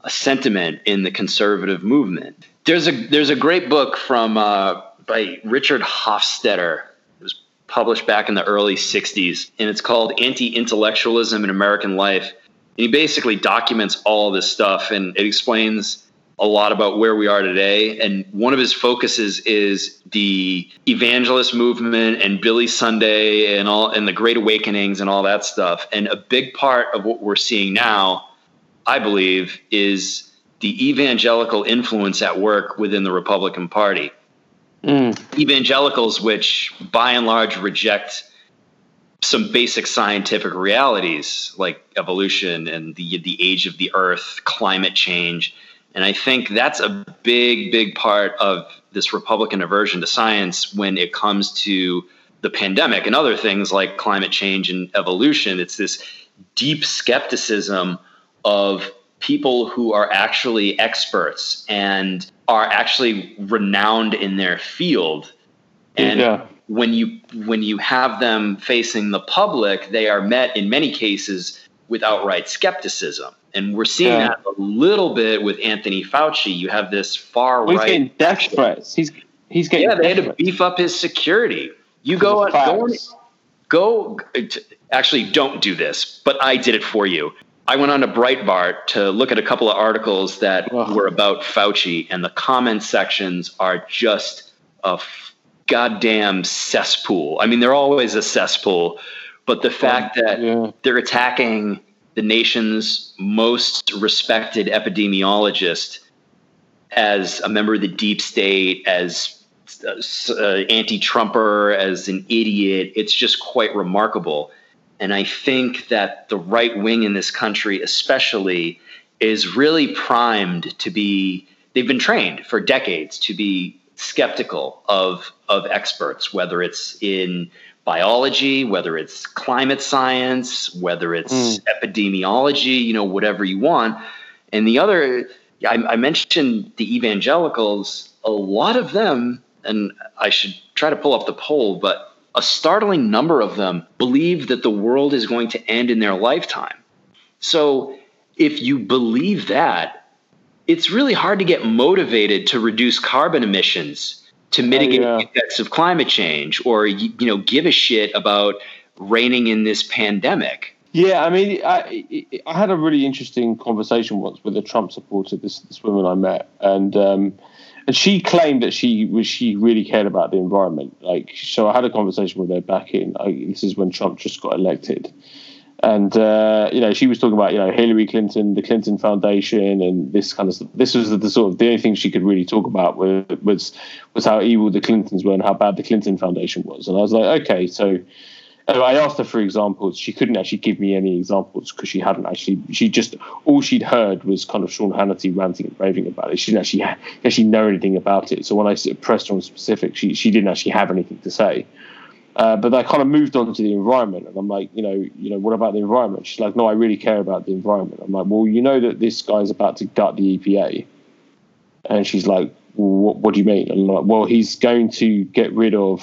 sentiment in the conservative movement. There's a there's a great book from uh, by Richard Hofstadter. It was published back in the early sixties, and it's called Anti-Intellectualism in American Life. And he basically documents all this stuff, and it explains a lot about where we are today. And one of his focuses is the evangelist movement and Billy Sunday and all and the Great Awakenings and all that stuff. And a big part of what we're seeing now, I believe, is the evangelical influence at work within the Republican Party. Mm. Evangelicals, which by and large reject some basic scientific realities like evolution and the the age of the earth, climate change. And I think that's a big, big part of this Republican aversion to science when it comes to the pandemic and other things like climate change and evolution. It's this deep skepticism of people who are actually experts and are actually renowned in their field. And yeah. when you when you have them facing the public, they are met in many cases with outright skepticism. And we're seeing yeah. that a little bit with Anthony Fauci. You have this far right. Well, he's getting death threats. He's he's getting yeah. They had to beef up his security. You go go go. Actually, don't do this. But I did it for you. I went on to Breitbart to look at a couple of articles that Whoa. were about Fauci, and the comment sections are just a f- goddamn cesspool. I mean, they're always a cesspool, but the fact that yeah. they're attacking the nation's most respected epidemiologist as a member of the deep state, as uh, anti-Trumper, as an idiot, it's just quite remarkable. And I think that the right wing in this country especially is really primed to be, they've been trained for decades to be skeptical of of experts, whether it's in biology, whether it's climate science, whether it's mm. epidemiology, you know, whatever you want. And the other, I, I mentioned the evangelicals, a lot of them, and I should try to pull up the poll, but a startling number of them believe that the world is going to end in their lifetime. So if you believe that, it's really hard to get motivated to reduce carbon emissions, to mitigate oh, yeah. the effects of climate change, or, you know, give a shit about reigning in this pandemic. Yeah, I mean, I, I had a really interesting conversation once with a Trump supporter, this, this woman I met, and um, and she claimed that she was she really cared about the environment. Like, so I had a conversation with her back in. I, this is when Trump just got elected, and uh, you know, she was talking about you know Hillary Clinton, the Clinton Foundation, and this kind of stuff. This was the, the sort of the only thing she could really talk about was, was was how evil the Clintons were and how bad the Clinton Foundation was. And I was like, okay, so. And I asked her for examples. She couldn't actually give me any examples because she hadn't actually. She just all she'd heard was kind of Sean Hannity ranting and raving about it. She didn't actually actually know anything about it. So when I pressed her on specifics, she she didn't actually have anything to say. Uh, but I kind of moved on to the environment, and I'm like, you know, you know, what about the environment? She's like, no, I really care about the environment. I'm like, well, you know that this guy's about to gut the E P A, and she's like, what, what do you mean? And I'm like, well, he's going to get rid of.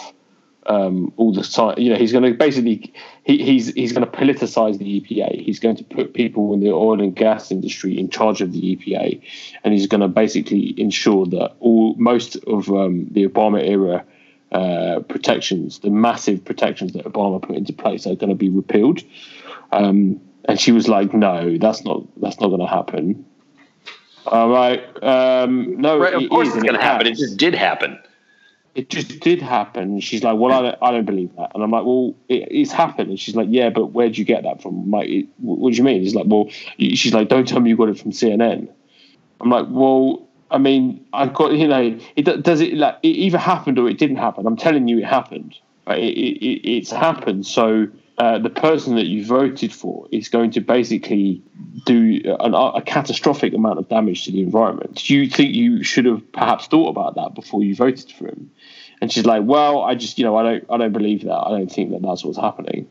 Um, all the time, you know, he's going to basically he, he's he's going to politicize the E P A. He's going to put people in the oil and gas industry in charge of the E P A, and he's going to basically ensure that all most of um, the Obama era uh, protections, the massive protections that Obama put into place, are going to be repealed. Um, and she was like, "No, that's not that's not going to happen." All right, um, no, right, of course it's going to happen. It just did happen. It just did happen. She's like, well, I don't, I don't believe that. And I'm like, well, it, it's happened. And she's like, yeah, but where did you get that from? I'm like, it, what do you mean? He's like, well, she's like, don't tell me you got it from C N N. I'm like, well, I mean, I got, you know, it does it like it either happened or it didn't happen. I'm telling you, it happened. Right? It, it, it's happened. So uh, the person that you voted for is going to basically do an, a catastrophic amount of damage to the environment. Do you think you should have perhaps thought about that before you voted for him? And she's like, well, I just, you know, I don't, I don't believe that. I don't think that that's what's happening.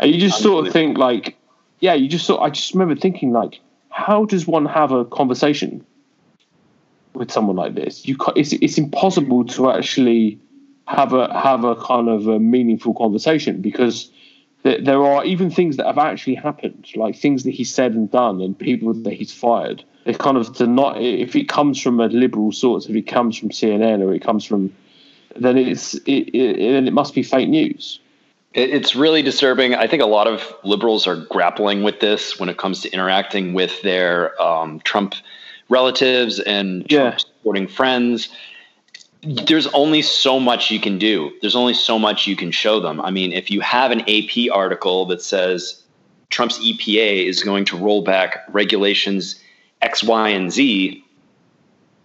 And you just sort of think like, yeah, you just sort I just remember thinking like, how does one have a conversation with someone like this? You can't, it's, it's impossible to actually have a, have a kind of a meaningful conversation because th- there are even things that have actually happened, like things that he said and done and people that he's fired. It kind of to not if it comes from a liberal source, if it comes from C N N or it comes from, then it's it, it, then it must be fake news. It's really disturbing. I think a lot of liberals are grappling with this when it comes to interacting with their um, Trump relatives and yeah. Trump supporting friends. There's only so much you can do. There's only so much you can show them. I mean, if you have an A P article that says Trump's E P A is going to roll back regulations X, Y, and Z,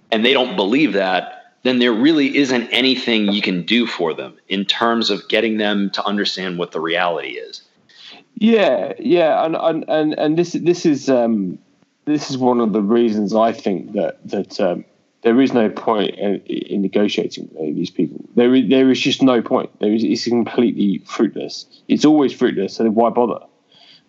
and they don't believe that, then there really isn't anything you can do for them in terms of getting them to understand what the reality is. Yeah, yeah, and and and, and this this is um, this is one of the reasons I think that that um, there is no point in, in negotiating with these people. There is, there is just no point. There is, it's completely fruitless. It's always fruitless, so why bother?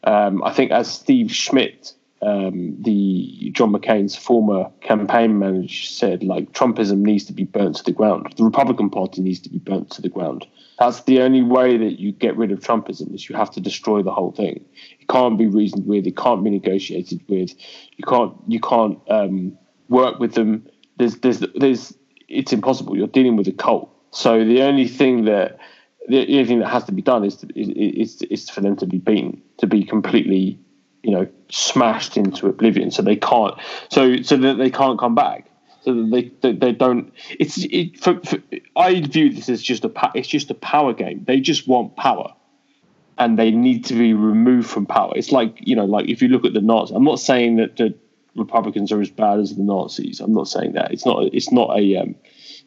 Um, I think as Steve Schmidt, um, the John McCain's former campaign manager, said, like, Trumpism needs to be burnt to the ground. The Republican Party needs to be burnt to the ground. That's the only way that you get rid of Trumpism, is you have to destroy the whole thing. It can't be reasoned with. It can't be negotiated with. You can't. You can't um, work with them. There's, there's, there's. It's impossible. You're dealing with a cult. So the only thing that, the only thing that has to be done is, to, is, is, is for them to be beaten, to be completely, you know, smashed into oblivion. So they can't. So so that they can't come back. So that they, they they don't. It's it. For, for, I view this as just a. It's just a power game. They just want power, and they need to be removed from power. It's like, you know, like if you look at the Nazis. I'm not saying that the Republicans are as bad as the Nazis. I'm not saying that. It's not. It's not a. Um,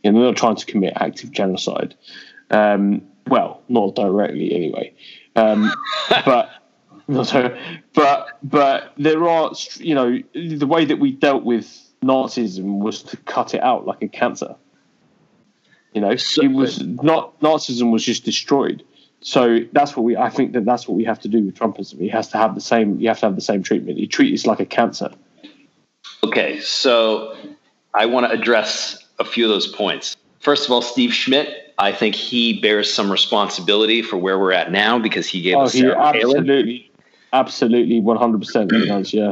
you know, they're not trying to commit active genocide. Um, well, not directly anyway. Um, but. Not so, but but there are, you know, the way that we dealt with Nazism was to cut it out like a cancer. You know, so it was not Nazism was just destroyed. So that's what we. I think that that's what we have to do with Trumpism. It has to have the same. You have to have the same treatment. You treat it like a cancer. Okay, so I want to address a few of those points. First of all, Steve Schmidt. I think he bears some responsibility for where we're at now because he gave oh, us Sarah absolutely. Palin. Absolutely, one hundred percent does, yeah.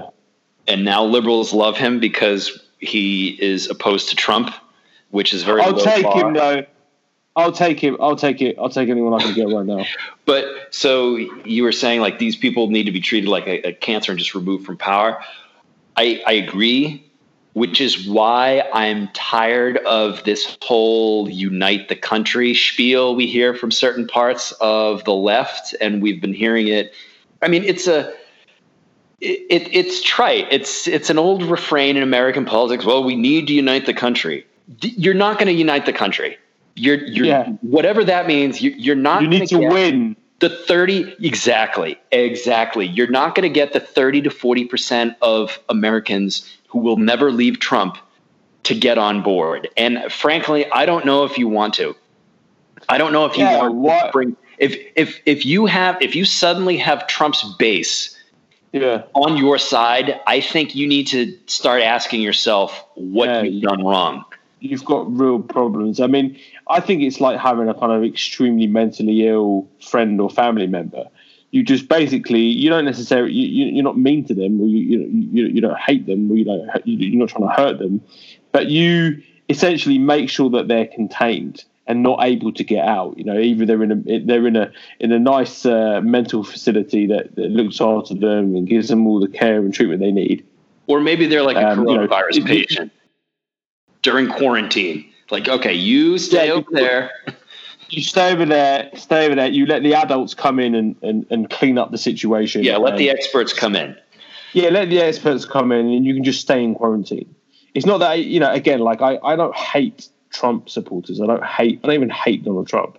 And now liberals love him because he is opposed to Trump, which is very I'll low take bar. him, though. I'll take him. I'll take it. I'll take anyone I can get right now. But so you were saying, like, these people need to be treated like a, a cancer and just removed from power. I, I agree, which is why I'm tired of this whole unite the country spiel we hear from certain parts of the left, and we've been hearing it. I mean, it's a, it, it's trite. It's, it's an old refrain in American politics. Well, we need to unite the country. D- you're not going to unite the country. You're, you're, yeah. Whatever that means, you, you're not going you to win the thirty. Exactly. Exactly. You're not going to get the thirty to forty percent of Americans who will never leave Trump to get on board. And frankly, I don't know if you want to, I don't know if you yeah, want what? to bring, If if if you have if you suddenly have Trump's base yeah. on your side, I think you need to start asking yourself what yeah, you've done wrong. You've got real problems. I mean, I think it's like having a kind of extremely mentally ill friend or family member. You just basically you don't necessarily you, you're not mean to them, or you you you don't hate them, or you don't you're not trying to hurt them, but you essentially make sure that they're contained and not able to get out. You know, either they're in a they're in a in a nice uh, mental facility that, that looks after them and gives them all the care and treatment they need, or maybe they're like um, a coronavirus you know, patient during quarantine. Like, okay, you stay yeah, over there. You stay over there. Stay over there. You let the adults come in and, and, and clean up the situation. Yeah, let and, the experts come in. Yeah, let the experts come in, and you can just stay in quarantine. It's not that, you know. Again, like I, I don't hate Trump supporters. I don't hate. I don't even hate Donald Trump,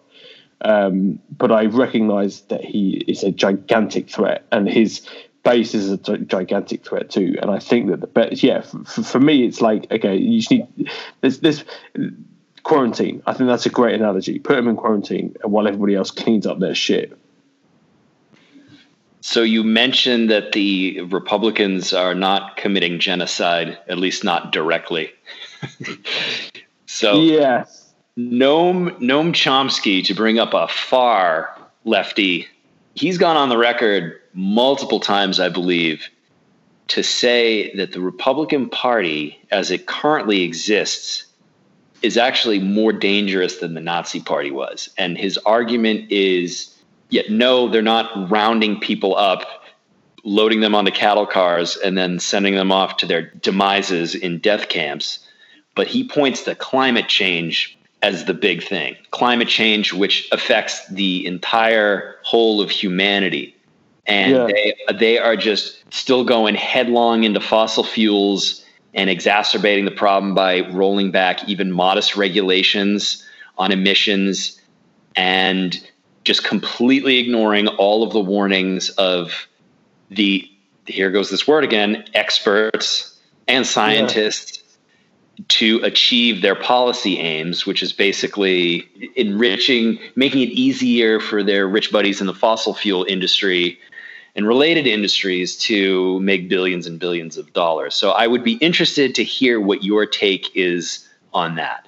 um, but I recognise that he is a gigantic threat, and his base is a t- gigantic threat too. And I think that the best, yeah, for, for me, it's like, okay, you just need this this quarantine. I think that's a great analogy. Put him in quarantine while everybody else cleans up their shit. So you mentioned that the Republicans are not committing genocide, at least not directly. So yes. Noam, Noam Chomsky, to bring up a far lefty, he's gone on the record multiple times, I believe, to say that the Republican Party, as it currently exists, is actually more dangerous than the Nazi Party was. And his argument is, yet no, they're not rounding people up, loading them onto cattle cars, and then sending them off to their demises in death camps. But he points to climate change as the big thing. Climate change, which affects the entire whole of humanity. And yeah. they they are just still going headlong into fossil fuels and exacerbating the problem by rolling back even modest regulations on emissions and just completely ignoring all of the warnings of the, here goes this word again, experts and scientists. Yeah. to achieve their policy aims, which is basically enriching, making it easier for their rich buddies in the fossil fuel industry and related industries to make billions and billions of dollars. So I would be interested to hear what your take is on that.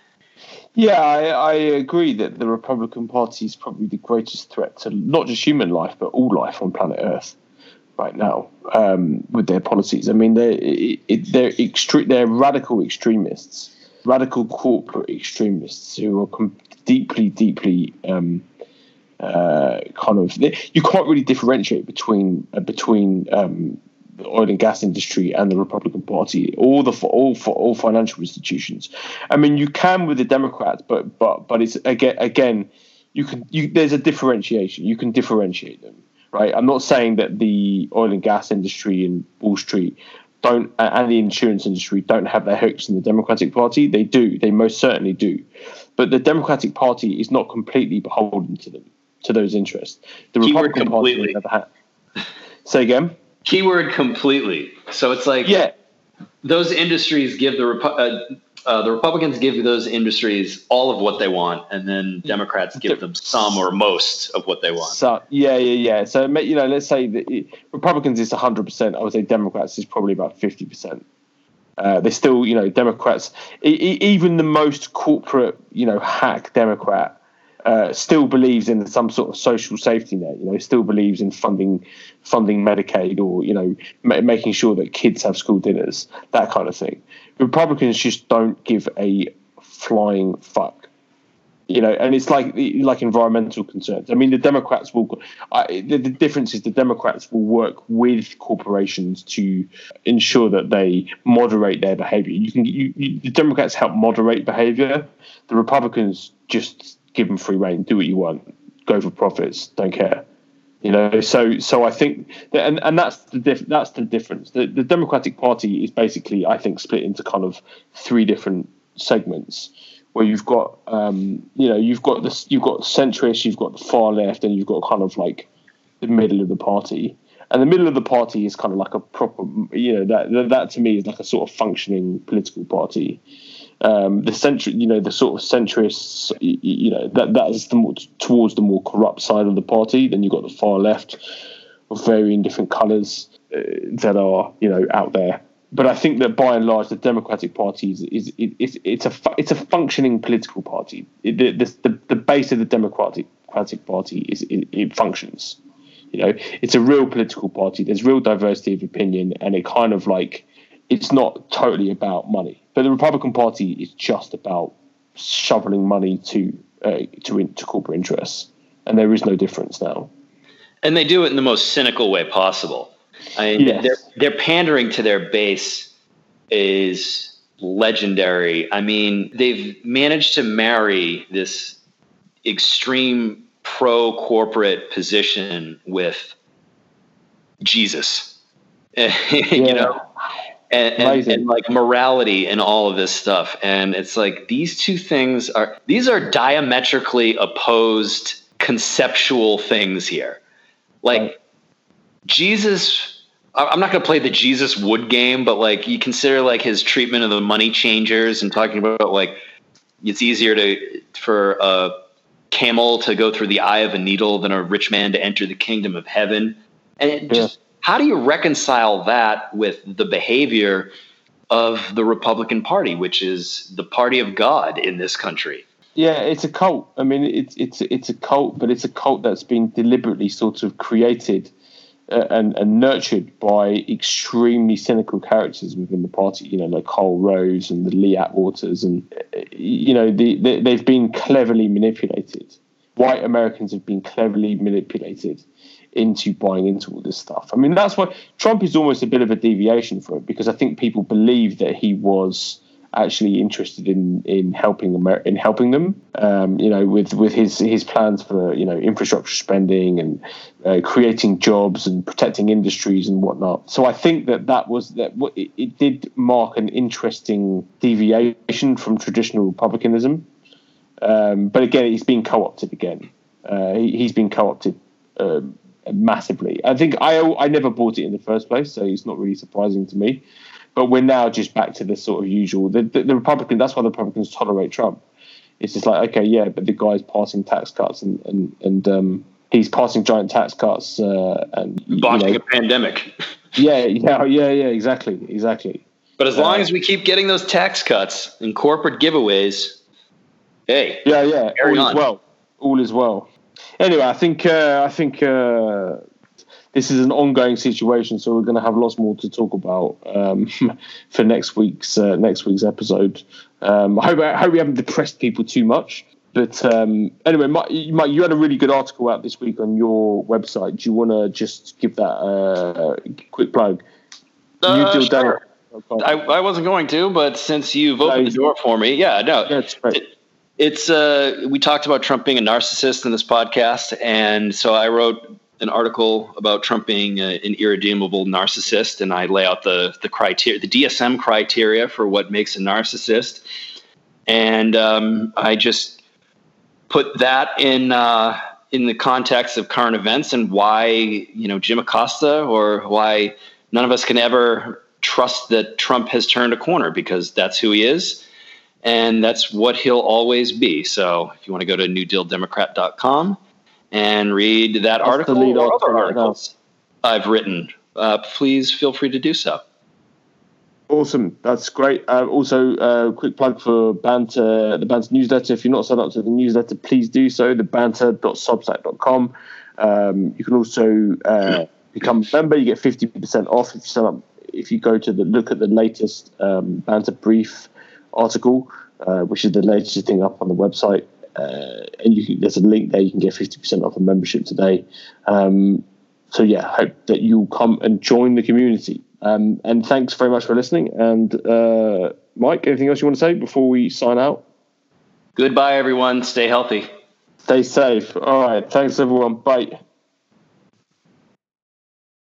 Yeah, I, I agree that the Republican Party is probably the greatest threat to not just human life, but all life on planet Earth right now, um, with their policies. I mean, they're, they're, extre- they're radical extremists, radical corporate extremists who are com- deeply, deeply um, uh, kind of... They, you can't really differentiate between uh, between um, the oil and gas industry and the Republican Party, all the for all for all financial institutions. I mean, you can with the Democrats, but but but it's again again, you can you, there's a differentiation. You can differentiate them. Right, I'm not saying that the oil and gas industry and Wall Street don't, and the insurance industry don't have their hooks in the Democratic Party. They do. They most certainly do. But the Democratic Party is not completely beholden to them, to those interests. The Keyword Republican completely. Party, on the other hand. Say again. Keyword completely. So it's like yeah. those industries give the Repu- uh, uh, the Republicans give those industries all of what they want, and then Democrats give them some or most of what they want. So yeah, yeah, yeah. So you know, let's say that it, Republicans is one hundred percent. I would say Democrats is probably about fifty percent. Uh, they still, you know, Democrats, e- e- even the most corporate, you know, hack Democrat. Uh, still believes in some sort of social safety net, you know, still believes in funding funding Medicaid or, you know, ma- making sure that kids have school dinners, that kind of thing. Republicans just don't give a flying fuck, you know, and it's like like environmental concerns. I mean, the Democrats will I, the, the difference is the Democrats will work with corporations to ensure that they moderate their behavior. You can you, you, the Democrats help moderate behavior. The Republicans just give them free rein, do what you want, go for profits, don't care, you know. So, so I think, that, and and that's the diff, that's the difference. The, the Democratic Party is basically, I think, split into kind of three different segments, where you've got, um, you know, you've got this, you've got centrist, you've got the far left, and you've got kind of like the middle of the party. And the middle of the party is kind of like a proper, you know, that that to me is like a sort of functioning political party. Um, the centr, you know, the sort of centrists, you know, that that is the more, towards the more corrupt side of the party. Then you've got the far left of varying different colours uh, that are, you know, out there. But I think that by and large, the Democratic Party is, is it, it's it's a fu- it's a functioning political party. It, the, the the base of the Democratic Party is it, it functions. You know, it's a real political party. There's real diversity of opinion, and it kind of like. It's not totally about money, but the Republican Party is just about shoveling money to uh, to, in, to corporate interests, and there is no difference now. And they do it in the most cynical way possible. I mean, yes. their their pandering to their base is legendary. I mean, they've managed to marry this extreme pro-corporate position with Jesus, yeah. you know. And, and, and like morality and all of this stuff. And it's like these two things are these are diametrically opposed conceptual things here. Like right. Jesus, I'm not going to play the Jesus Wood game, but like you consider like his treatment of the money changers and talking about like it's easier to for a camel to go through the eye of a needle than a rich man to enter the kingdom of heaven. And it yeah. just. How do you reconcile that with the behavior of the Republican Party, which is the party of God in this country? Yeah, it's a cult. I mean, it's it's it's a cult, but it's a cult that's been deliberately sort of created uh, and, and nurtured by extremely cynical characters within the party. You know, like Karl Rove and the Lee Atwaters, and you know, the, the, they've been cleverly manipulated. White Americans have been cleverly manipulated into buying into all this stuff. I mean, that's why Trump is almost a bit of a deviation for it, because I think people believe that he was actually interested in in helping Amer- in helping them. Um, you know, with with his his plans for you know infrastructure spending and uh, creating jobs and protecting industries and whatnot. So I think that that was that it, it did mark an interesting deviation from traditional Republicanism. Um, but again, he's been co-opted again. Uh, he, he's been co-opted. Um, Massively. I think I I never bought it in the first place, so it's not really surprising to me. But we're now just back to the sort of usual. The, the, the Republicans, that's why the Republicans tolerate Trump. It's just like, okay, yeah, but the guy's passing tax cuts and and, and um, he's passing giant tax cuts. Uh, and Blocking you know, a pandemic. Yeah, yeah, yeah, yeah, exactly, exactly. But as long uh, as we keep getting those tax cuts and corporate giveaways, hey. Yeah, yeah, all on. is well. All is well. Anyway, I think uh, I think uh, this is an ongoing situation, so we're going to have lots more to talk about um, for next week's uh, next week's episode. Um, I hope I hope we haven't depressed people too much. But um, anyway, Mike, Mike, you had a really good article out this week on your website. Do you want to just give that a uh, quick plug? Uh, you sure. I, I wasn't going to, but since you've opened no, the door for me, yeah, no. That's right. It, It's uh, we talked about Trump being a narcissist in this podcast, and so I wrote an article about Trump being a, an irredeemable narcissist, and I lay out the the criteria, the D S M criteria for what makes a narcissist, and um, I just put that in uh, in the context of current events and why you know Jim Acosta or why none of us can ever trust that Trump has turned a corner because that's who he is. And that's what he'll always be. So if you want to go to new deal democrat dot com and read that that's article or other articles I've written, uh, please feel free to do so. Awesome. That's great. Uh, also, a uh, quick plug for Banter, the Banter newsletter. If you're not signed up to the newsletter, please do so. the banter dot substack dot com Um, you can also uh, become a member. You get fifty percent off if you sign up. If you go to the look at the latest um, Banter brief article, uh, which is the latest thing up on the website, uh, and you can, there's a link there. You can get fifty percent off a membership today. Um, so yeah, hope that you'll come and join the community. Um, and thanks very much for listening. And uh, Mike, anything else you want to say before we sign out? Goodbye, everyone. Stay healthy. Stay safe. All right. Thanks, everyone. Bye.